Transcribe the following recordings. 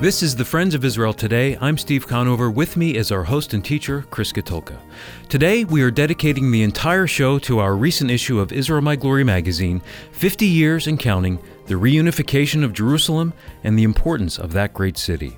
This is the Friends of Israel Today. I'm Steve Conover. With me is our host and teacher, Chris Katulka. Today, we are dedicating the entire show to our recent issue of Israel My Glory magazine, 50 Years and Counting, the Reunification of Jerusalem, and the Importance of That Great City.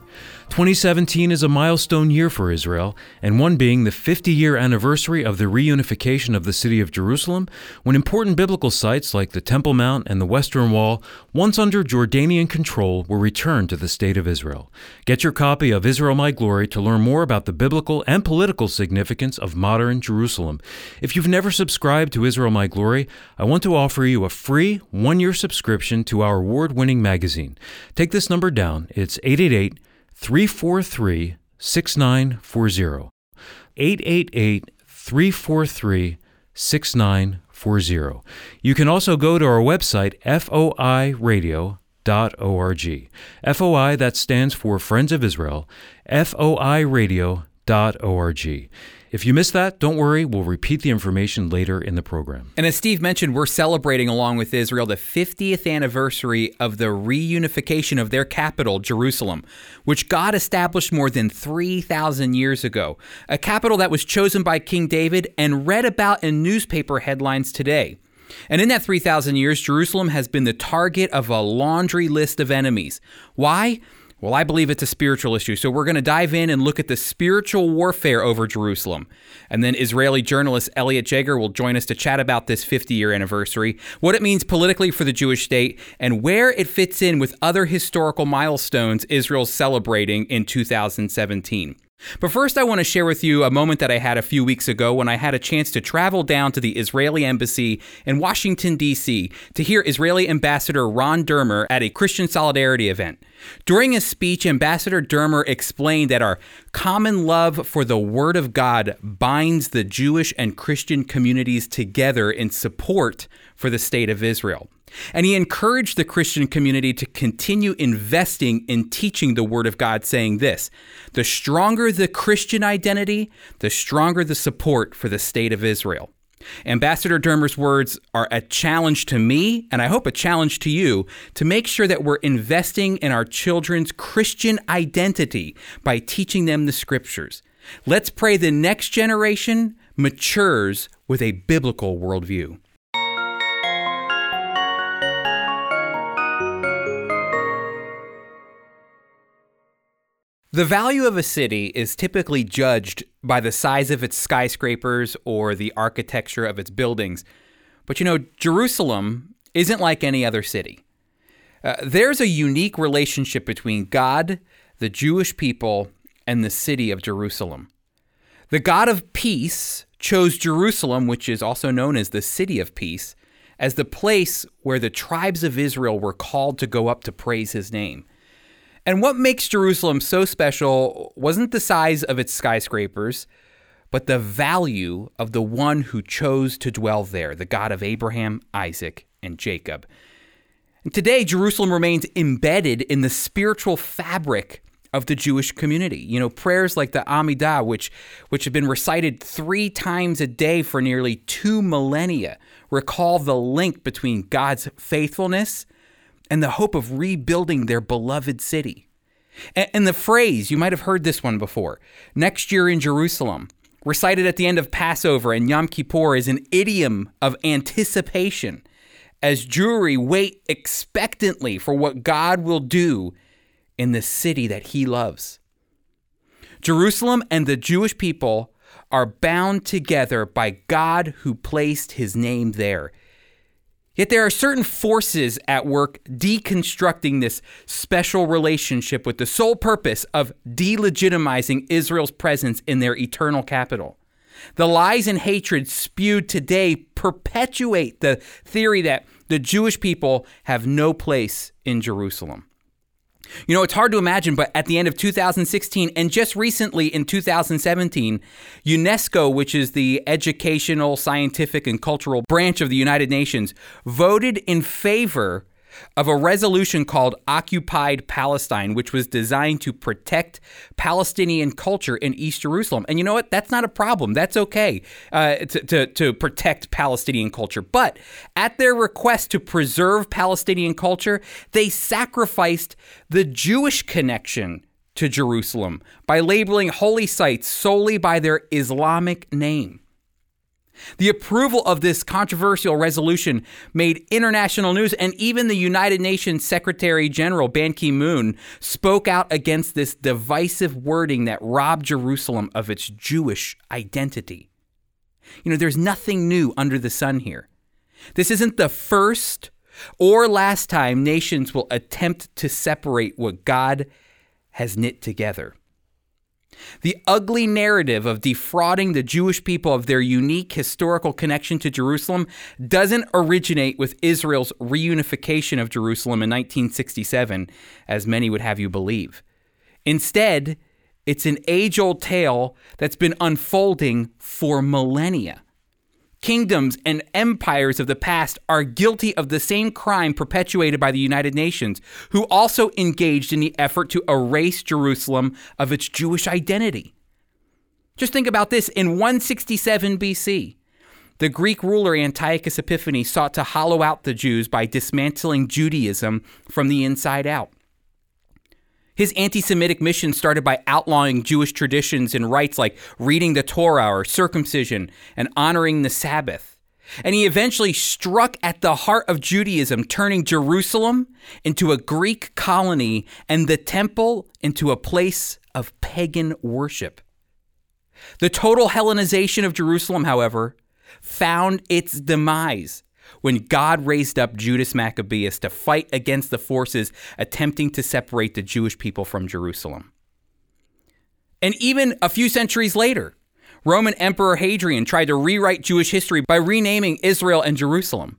2017 is a milestone year for Israel, and one being the 50-year anniversary of the reunification of the city of Jerusalem, when important biblical sites like the Temple Mount and the Western Wall, once under Jordanian control, were returned to the state of Israel. Get your copy of Israel My Glory to learn more about the biblical and political significance of modern Jerusalem. If you've never subscribed to Israel My Glory, I want to offer you a free one-year subscription to our award-winning magazine. Take this number down. It's 888-343-6940. 888-343-6940. You can also go to our website, foiradio.org. FOI, that stands for Friends of Israel, foiradio.org. If you missed that, don't worry, we'll repeat the information later in the program. And as Steve mentioned, we're celebrating along with Israel the 50th anniversary of the reunification of their capital, Jerusalem, which God established more than 3,000 years ago, a capital that was chosen by King David and read about in newspaper headlines today. And in that 3,000 years, Jerusalem has been the target of a laundry list of enemies. Why? Well, I believe it's a spiritual issue, so we're going to dive in and look at the spiritual warfare over Jerusalem. And then Israeli journalist Elliot Jager will join us to chat about this 50-year anniversary, what it means politically for the Jewish state, and where it fits in with other historical milestones Israel's celebrating in 2017. But first, I want to share with you a moment that I had a few weeks ago when I had a chance to travel down to the Israeli embassy in Washington, D.C. to hear Israeli Ambassador Ron Dermer at a Christian Solidarity event. During his speech, Ambassador Dermer explained that our common love for the Word of God binds the Jewish and Christian communities together in support for the state of Israel. And he encouraged the Christian community to continue investing in teaching the Word of God, saying this: the stronger the Christian identity, the stronger the support for the state of Israel. Ambassador Dermer's words are a challenge to me, and I hope a challenge to you, to make sure that we're investing in our children's Christian identity by teaching them the Scriptures. Let's pray the next generation matures with a biblical worldview. The value of a city is typically judged by the size of its skyscrapers or the architecture of its buildings. But you know, Jerusalem isn't like any other city. There's a unique relationship between God, the Jewish people, and the city of Jerusalem. The God of peace chose Jerusalem, which is also known as the City of Peace, as the place where the tribes of Israel were called to go up to praise his name. And what makes Jerusalem so special wasn't the size of its skyscrapers, but the value of the one who chose to dwell there, the God of Abraham, Isaac, and Jacob. And today, Jerusalem remains embedded in the spiritual fabric of the Jewish community. You know, prayers like the Amidah, which have been recited 3 times a day for nearly 2 millennia, recall the link between God's faithfulness and the hope of rebuilding their beloved city. And the phrase, you might have heard this one before, next year in Jerusalem, recited at the end of Passover and Yom Kippur, is an idiom of anticipation as Jewry wait expectantly for what God will do in the city that he loves. Jerusalem and the Jewish people are bound together by God who placed his name there. Yet there are certain forces at work deconstructing this special relationship with the sole purpose of delegitimizing Israel's presence in their eternal capital. The lies and hatred spewed today perpetuate the theory that the Jewish people have no place in Jerusalem. You know, it's hard to imagine, but at the end of 2016 and just recently in 2017, UNESCO, which is the educational, scientific, and cultural branch of the United Nations, voted in favor of a resolution called Occupied Palestine, which was designed to protect Palestinian culture in East Jerusalem. And you know what? That's not a problem. That's okay to protect Palestinian culture. But at their request to preserve Palestinian culture, they sacrificed the Jewish connection to Jerusalem by labeling holy sites solely by their Islamic name. The approval of this controversial resolution made international news, and even the United Nations Secretary General Ban Ki-moon spoke out against this divisive wording that robbed Jerusalem of its Jewish identity. You know, there's nothing new under the sun here. This isn't the first or last time nations will attempt to separate what God has knit together. The ugly narrative of defrauding the Jewish people of their unique historical connection to Jerusalem doesn't originate with Israel's reunification of Jerusalem in 1967, as many would have you believe. Instead, it's an age-old tale that's been unfolding for millennia. Kingdoms and empires of the past are guilty of the same crime perpetuated by the United Nations, who also engaged in the effort to erase Jerusalem of its Jewish identity. Just think about this. In 167 BC, the Greek ruler Antiochus Epiphanes sought to hollow out the Jews by dismantling Judaism from the inside out. His anti-Semitic mission started by outlawing Jewish traditions and rites like reading the Torah or circumcision and honoring the Sabbath. And he eventually struck at the heart of Judaism, turning Jerusalem into a Greek colony and the temple into a place of pagan worship. The total Hellenization of Jerusalem, however, found its demise when God raised up Judas Maccabeus to fight against the forces attempting to separate the Jewish people from Jerusalem. And even a few centuries later, Roman Emperor Hadrian tried to rewrite Jewish history by renaming Israel and Jerusalem.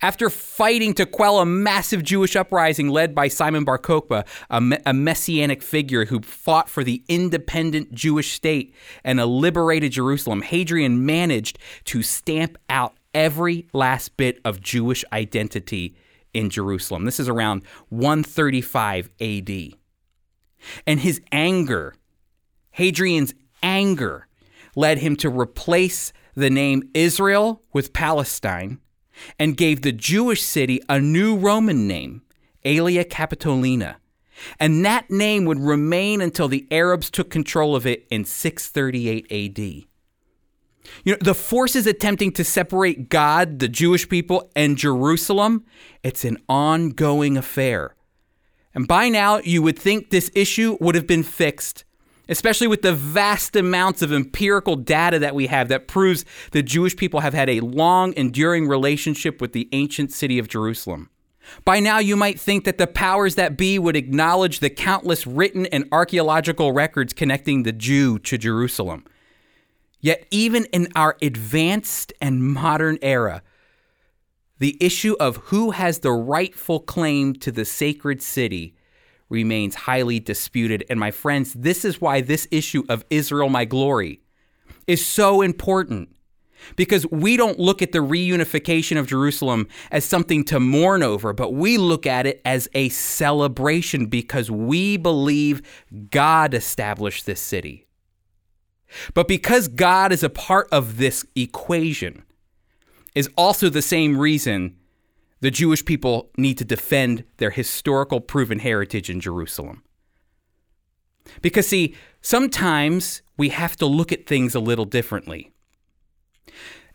After fighting to quell a massive Jewish uprising led by Simon Bar Kokhba, a messianic figure who fought for the independent Jewish state and a liberated Jerusalem, Hadrian managed to stamp out every last bit of Jewish identity in Jerusalem. This is around 135 AD. And his anger, Hadrian's anger, led him to replace the name Israel with Palestine and gave the Jewish city a new Roman name, Aelia Capitolina. And that name would remain until the Arabs took control of it in 638 AD. You know, the forces attempting to separate God, the Jewish people, and Jerusalem, it's an ongoing affair. And by now, you would think this issue would have been fixed, especially with the vast amounts of empirical data that we have that proves the Jewish people have had a long, enduring relationship with the ancient city of Jerusalem. By now, you might think that the powers that be would acknowledge the countless written and archaeological records connecting the Jew to Jerusalem. Yet even in our advanced and modern era, the issue of who has the rightful claim to the sacred city remains highly disputed. And my friends, this is why this issue of Israel My Glory is so important, because we don't look at the reunification of Jerusalem as something to mourn over, but we look at it as a celebration because we believe God established this city. But because God is a part of this equation is also the same reason the Jewish people need to defend their historical proven heritage in Jerusalem. Because, see, sometimes we have to look at things a little differently.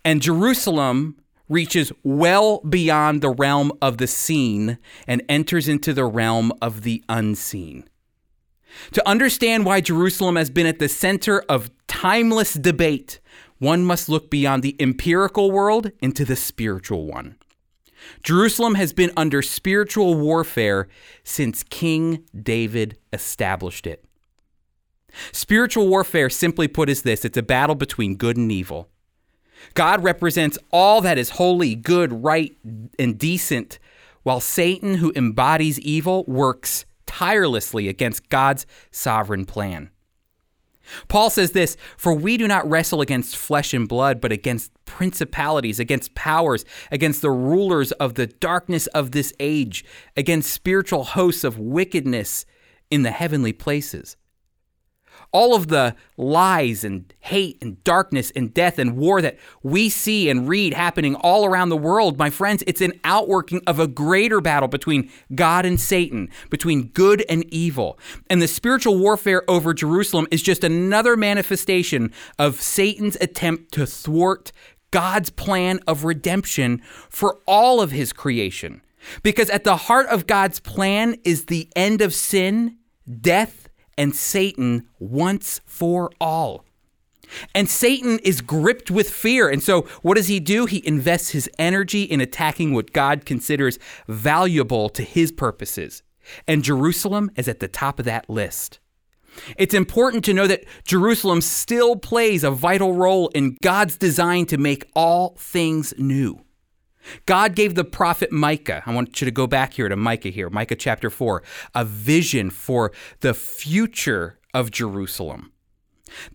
And Jerusalem reaches well beyond the realm of the seen and enters into the realm of the unseen. To understand why Jerusalem has been at the center of timeless debate, one must look beyond the empirical world into the spiritual one. Jerusalem has been under spiritual warfare since King David established it. Spiritual warfare, simply put, is this: it's a battle between good and evil. God represents all that is holy, good, right, and decent, while Satan, who embodies evil, works tirelessly against God's sovereign plan. Paul says this, "For we do not wrestle against flesh and blood, but against principalities, against powers, against the rulers of the darkness of this age, against spiritual hosts of wickedness in the heavenly places." All of the lies and hate and darkness and death and war that we see and read happening all around the world, my friends, it's an outworking of a greater battle between God and Satan, between good and evil. And the spiritual warfare over Jerusalem is just another manifestation of Satan's attempt to thwart God's plan of redemption for all of his creation. Because at the heart of God's plan is the end of sin, death, and Satan once for all. And Satan is gripped with fear. And so what does he do? He invests his energy in attacking what God considers valuable to his purposes. And Jerusalem is at the top of that list. It's important to know that Jerusalem still plays a vital role in God's design to make all things new. God gave the prophet Micah, I want you to go back here to Micah here, Micah chapter 4, a vision for the future of Jerusalem.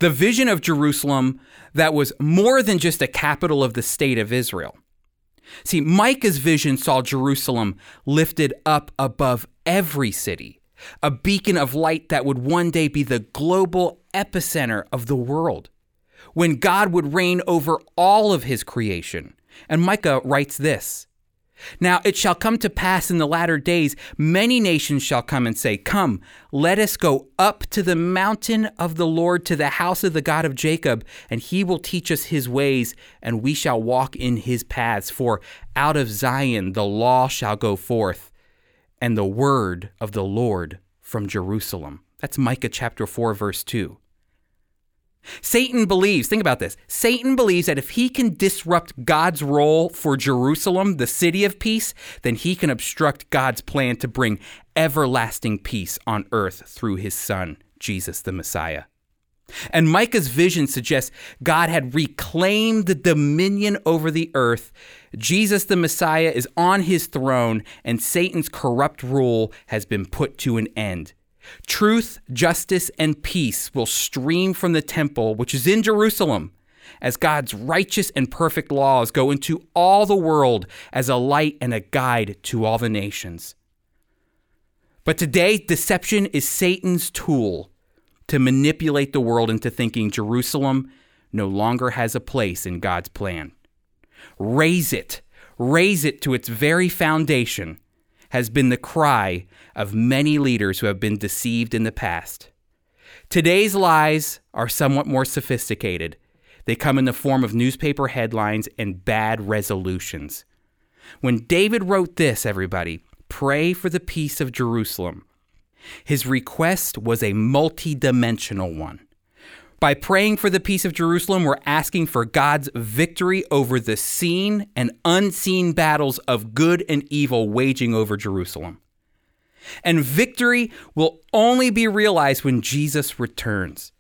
The vision of Jerusalem that was more than just a capital of the state of Israel. See, Micah's vision saw Jerusalem lifted up above every city, a beacon of light that would one day be the global epicenter of the world, when God would reign over all of his creation. And Micah writes this, "Now it shall come to pass in the latter days, many nations shall come and say, 'Come, let us go up to the mountain of the Lord, to the house of the God of Jacob, and he will teach us his ways, and we shall walk in his paths. For out of Zion the law shall go forth, and the word of the Lord from Jerusalem.'" That's Micah chapter 4, verse 2. Satan believes, think about this, Satan believes that if he can disrupt God's role for Jerusalem, the city of peace, then he can obstruct God's plan to bring everlasting peace on earth through his son, Jesus the Messiah. And Micah's vision suggests God had reclaimed the dominion over the earth. Jesus the Messiah is on his throne, and Satan's corrupt rule has been put to an end. Truth, justice, and peace will stream from the temple, which is in Jerusalem, as God's righteous and perfect laws go into all the world as a light and a guide to all the nations. But today, deception is Satan's tool to manipulate the world into thinking Jerusalem no longer has a place in God's plan. Raise it to its very foundation, has been the cry of many leaders who have been deceived in the past. Today's lies are somewhat more sophisticated. They come in the form of newspaper headlines and bad resolutions. When David wrote this, everybody, "Pray for the peace of Jerusalem," his request was a multidimensional one. By praying for the peace of Jerusalem, we're asking for God's victory over the seen and unseen battles of good and evil waging over Jerusalem. And victory will only be realized when Jesus returns.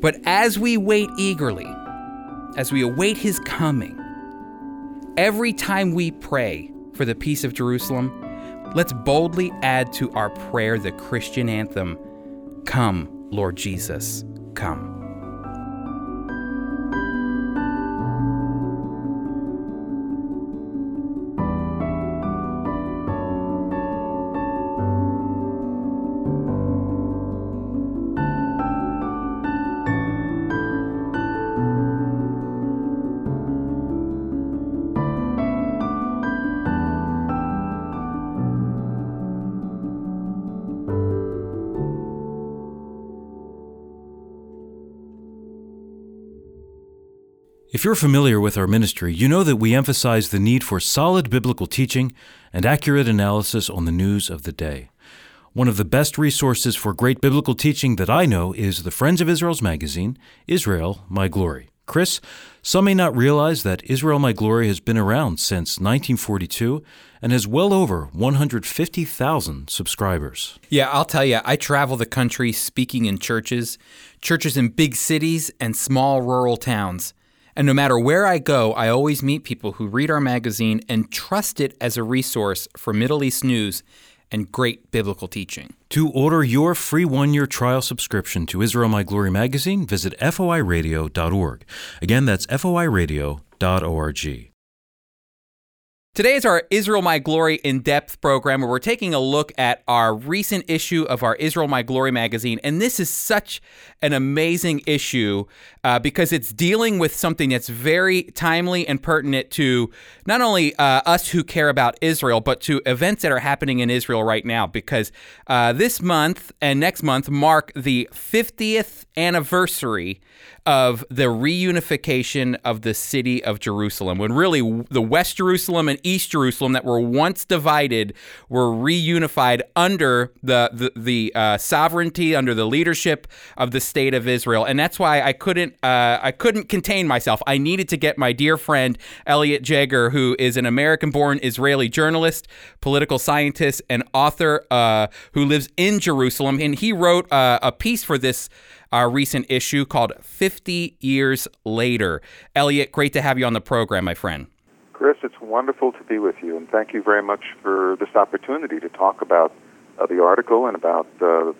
But as we wait eagerly, as we await his coming, every time we pray for the peace of Jerusalem, let's boldly add to our prayer the Christian anthem, "Come, Lord Jesus, come." If you're familiar with our ministry, you know that we emphasize the need for solid biblical teaching and accurate analysis on the news of the day. One of the best resources for great biblical teaching that I know is the Friends of Israel's magazine, Israel My Glory. Chris, some may not realize that Israel My Glory has been around since 1942 and has well over 150,000 subscribers. Yeah, I'll tell you, I travel the country speaking in churches in big cities and small rural towns. And no matter where I go, I always meet people who read our magazine and trust it as a resource for Middle East news and great biblical teaching. To order your free one-year trial subscription to Israel My Glory magazine, visit foiradio.org. Again, that's foiradio.org. Today is our Israel My Glory in-depth program where we're taking a look at our recent issue of our Israel My Glory magazine. And this is such an amazing issue because it's dealing with something that's very timely and pertinent to not only us who care about Israel, but to events that are happening in Israel right now. Because this month and next month mark the 50th anniversary of the reunification of the city of Jerusalem, when really the West Jerusalem and East Jerusalem that were once divided were reunified under the sovereignty, under the leadership of the state of Israel. And that's why I couldn't contain myself. I needed to get my dear friend Elliot Jager, who is an American-born Israeli journalist, political scientist, and author who lives in Jerusalem, and he wrote a piece for this our recent issue called 50 Years Later. Elliot, great to have you on the program, my friend. Chris, it's wonderful to be with you, and thank you very much for this opportunity to talk about the article and about the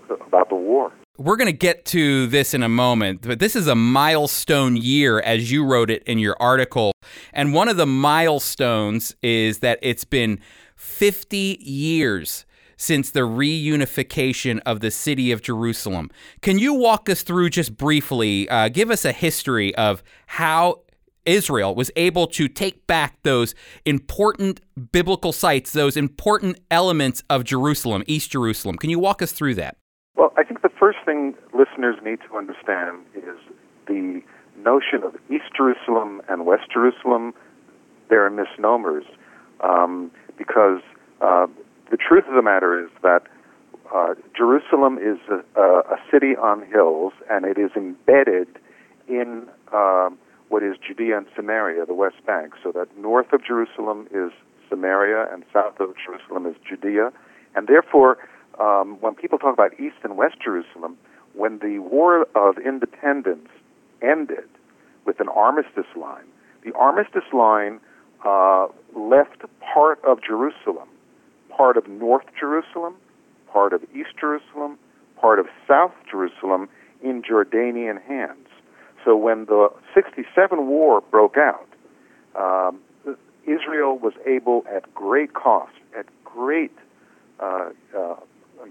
war. We're going to get to this in a moment, but this is a milestone year, as you wrote it in your article. And one of the milestones is that it's been 50 years since the reunification of the city of Jerusalem. Can you walk us through just briefly, give us a history of how Israel was able to take back those important biblical sites, those important elements of Jerusalem, East Jerusalem? Can you walk us through that? Well, I think the first thing listeners need to understand is the notion of East Jerusalem and West Jerusalem. They're misnomers because the truth of the matter is that Jerusalem is a city on hills, and it is embedded in what is Judea and Samaria, the West Bank, so that north of Jerusalem is Samaria and south of Jerusalem is Judea. And therefore, when people talk about East and West Jerusalem, when the War of Independence ended with an armistice line, the armistice line left part of Jerusalem, part of North Jerusalem, part of East Jerusalem, part of South Jerusalem in Jordanian hands. So when the 67 war broke out, Israel was able, at great cost, at great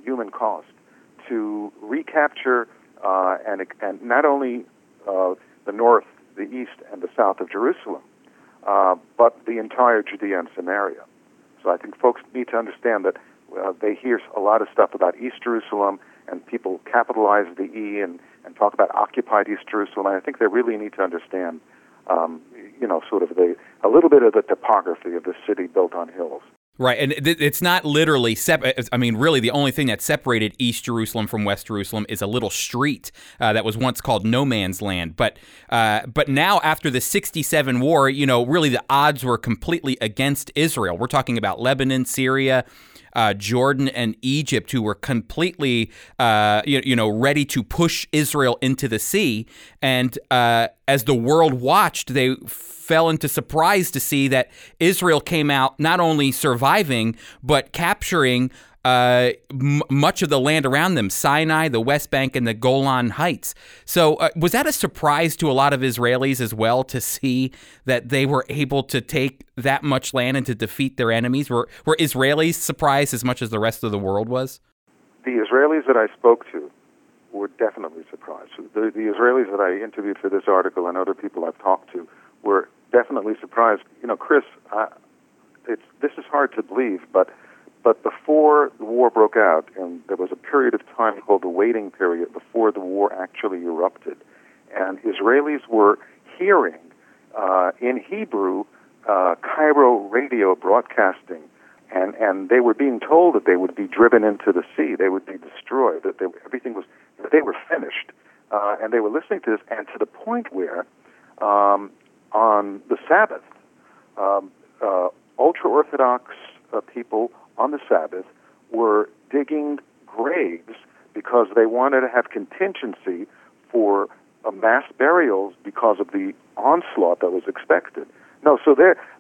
human cost, to recapture and not only the north, the east, and the south of Jerusalem, but the entire Judea and Samaria. So I think folks need to understand that they hear a lot of stuff about East Jerusalem, and people capitalize the E and talk about occupied East Jerusalem. And I think they really need to understand, sort of a little bit of the topography of the city built on hills. Right, and it's not literally separate. I mean, really, the only thing that separated East Jerusalem from West Jerusalem is a little street that was once called No Man's Land. But now, after the 67 war, really the odds were completely against Israel. We're talking about Lebanon, Syria, Jordan, and Egypt, who were completely, ready to push Israel into the sea. And as the world watched, they fell into surprise to see that Israel came out not only surviving, but capturing much of the land around them, Sinai, the West Bank, and the Golan Heights. So was that a surprise to a lot of Israelis as well, to see that they were able to take that much land and to defeat their enemies? Were Israelis surprised as much as the rest of the world was? The Israelis that I spoke to were definitely surprised. The Israelis that I interviewed for this article and other people I've talked to were definitely surprised. Chris, this is hard to believe, but before the war broke out, and there was a period of time called the waiting period before the war actually erupted, and Israelis were hearing in Hebrew Cairo radio broadcasting, and they were being told that they would be driven into the sea, they would be destroyed, that they were finished, and they were listening to this, and to the point where on the Sabbath, ultra-Orthodox people on the Sabbath were digging graves because they wanted to have contingency for mass burials because of the onslaught that was expected. No, so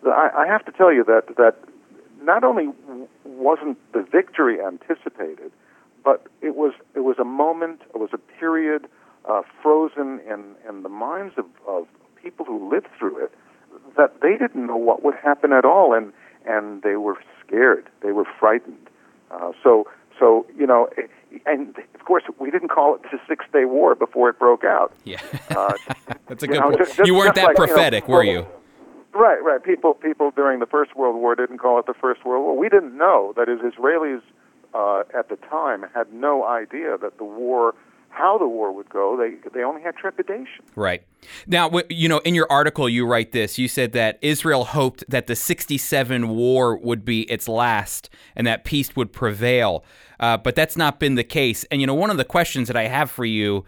I have to tell you that not only wasn't the victory anticipated, but it was a moment, it was a period frozen in the minds of people who lived through it, that they didn't know what would happen at all, and they were scared, they were frightened. So you know, and of course we didn't call it the Six-Day War before it broke out. Yeah, that's a good point. Just, you weren't that like, prophetic, you know, were you? Right. People during the First World War didn't call it the First World War. We didn't know. That is, Israelis at the time had no idea that the war, how the war would go. They only had trepidation. Right. Now, you know, in your article, you write this. You said that Israel hoped that the 67 war would be its last and that peace would prevail. But that's not been the case. And, you know, one of the questions that I have for you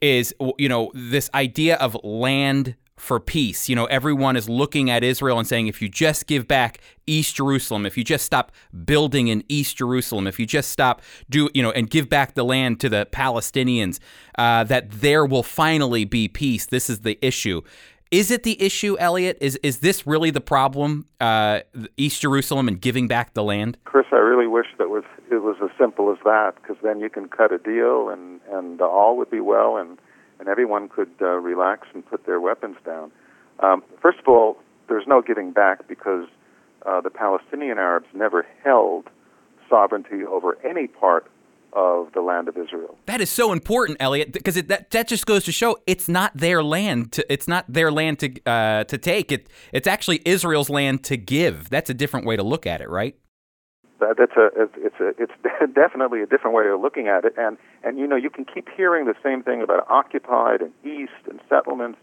is, you know, this idea of land for peace. You know, everyone is looking at Israel and saying, if you just give back East Jerusalem, if you just stop building in East Jerusalem, if you just stop and give back the land to the Palestinians, that there will finally be peace. This is the issue. Is it the issue, Elliot? Is this really the problem, East Jerusalem and giving back the land? Chris, I really wish that it was as simple as that, because then you can cut a deal and all would be well, and everyone could relax and put their weapons down. First of all, there's no giving back, because the Palestinian Arabs never held sovereignty over any part of the land of Israel. That is so important, Elliot, because that just goes to show it's not their land. To take. It's actually Israel's land to give. That's a different way to look at it, right? It's definitely a different way of looking at it, and you know, you can keep hearing the same thing about occupied and east and settlements,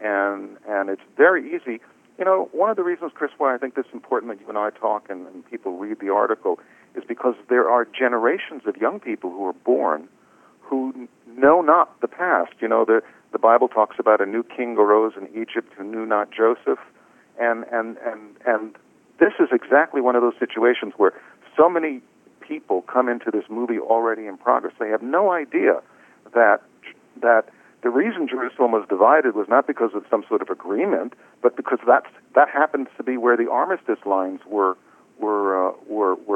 and it's very easy. You know, one of the reasons, Chris, why I think this is important that you and I talk and people read the article is because there are generations of young people who are born who know not the past. You know, the Bible talks about a new king arose in Egypt who knew not Joseph, and this is exactly one of those situations where so many people come into this movie already in progress. They have no idea that the reason Jerusalem was divided was not because of some sort of agreement, but because that happens to be where the armistice lines were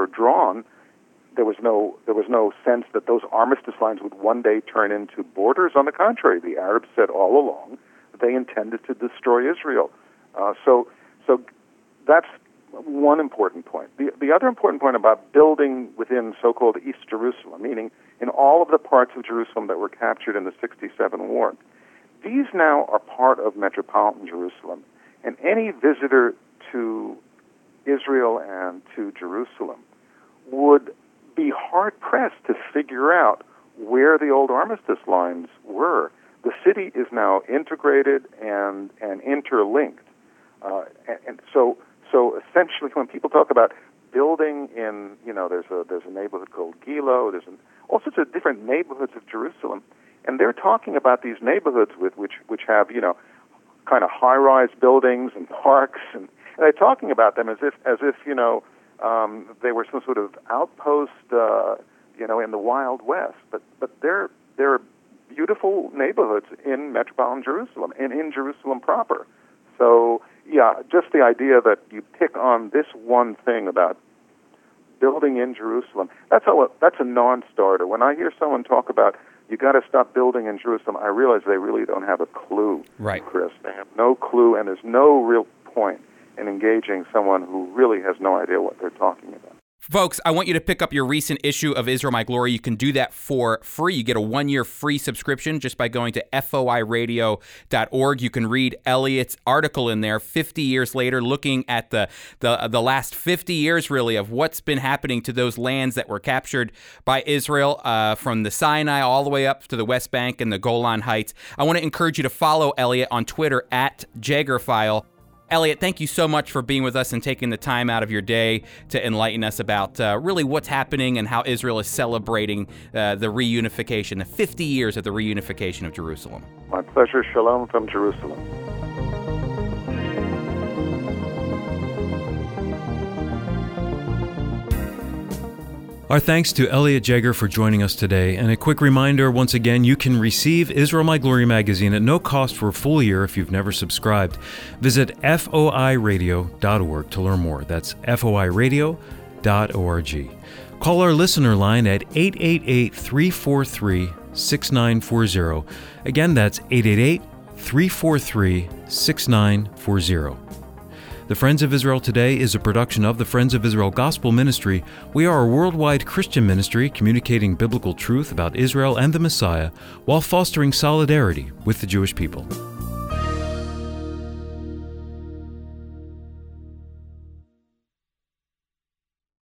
drawn. There was no sense that those armistice lines would one day turn into borders. On the contrary, the Arabs said all along that they intended to destroy Israel. So that's one important point. The other important point about building within so-called East Jerusalem, meaning in all of the parts of Jerusalem that were captured in the 67 war, these now are part of metropolitan Jerusalem. And any visitor to Israel and to Jerusalem would be hard-pressed to figure out where the old armistice lines were. The city is now integrated and interlinked. So essentially, when people talk about building in, you know, there's a neighborhood called Gilo, there's all sorts of different neighborhoods of Jerusalem, and they're talking about these neighborhoods which have, you know, kind of high-rise buildings and parks, and they're talking about them as if you know, they were some sort of outpost, you know, in the Wild West. But they're beautiful neighborhoods in metropolitan Jerusalem and in Jerusalem proper. So. Yeah, just the idea that you pick on this one thing about building in Jerusalem, that's a non-starter. When I hear someone talk about, you got to stop building in Jerusalem, I realize they really don't have a clue, right, Chris. They have no clue, and there's no real point in engaging someone who really has no idea what they're talking about. Folks, I want you to pick up your recent issue of Israel My Glory. You can do that for free. You get a one-year free subscription just by going to foiradio.org. You can read Elliot's article in there, 50 years later, looking at the last 50 years, really, of what's been happening to those lands that were captured by Israel, from the Sinai all the way up to the West Bank and the Golan Heights. I want to encourage you to follow Elliot on Twitter at Jaggerfile. Elliot, thank you so much for being with us and taking the time out of your day to enlighten us about really what's happening and how Israel is celebrating the reunification, the 50 years of the reunification of Jerusalem. My pleasure. Shalom from Jerusalem. Our thanks to Elliot Jager for joining us today, and a quick reminder once again, you can receive Israel My Glory magazine at no cost for a full year if you've never subscribed. Visit foiradio.org to learn more. That's foiradio.org. Call our listener line at 888-343-6940. Again, that's 888-343-6940. The Friends of Israel Today is a production of the Friends of Israel Gospel Ministry. We are a worldwide Christian ministry communicating biblical truth about Israel and the Messiah while fostering solidarity with the Jewish people.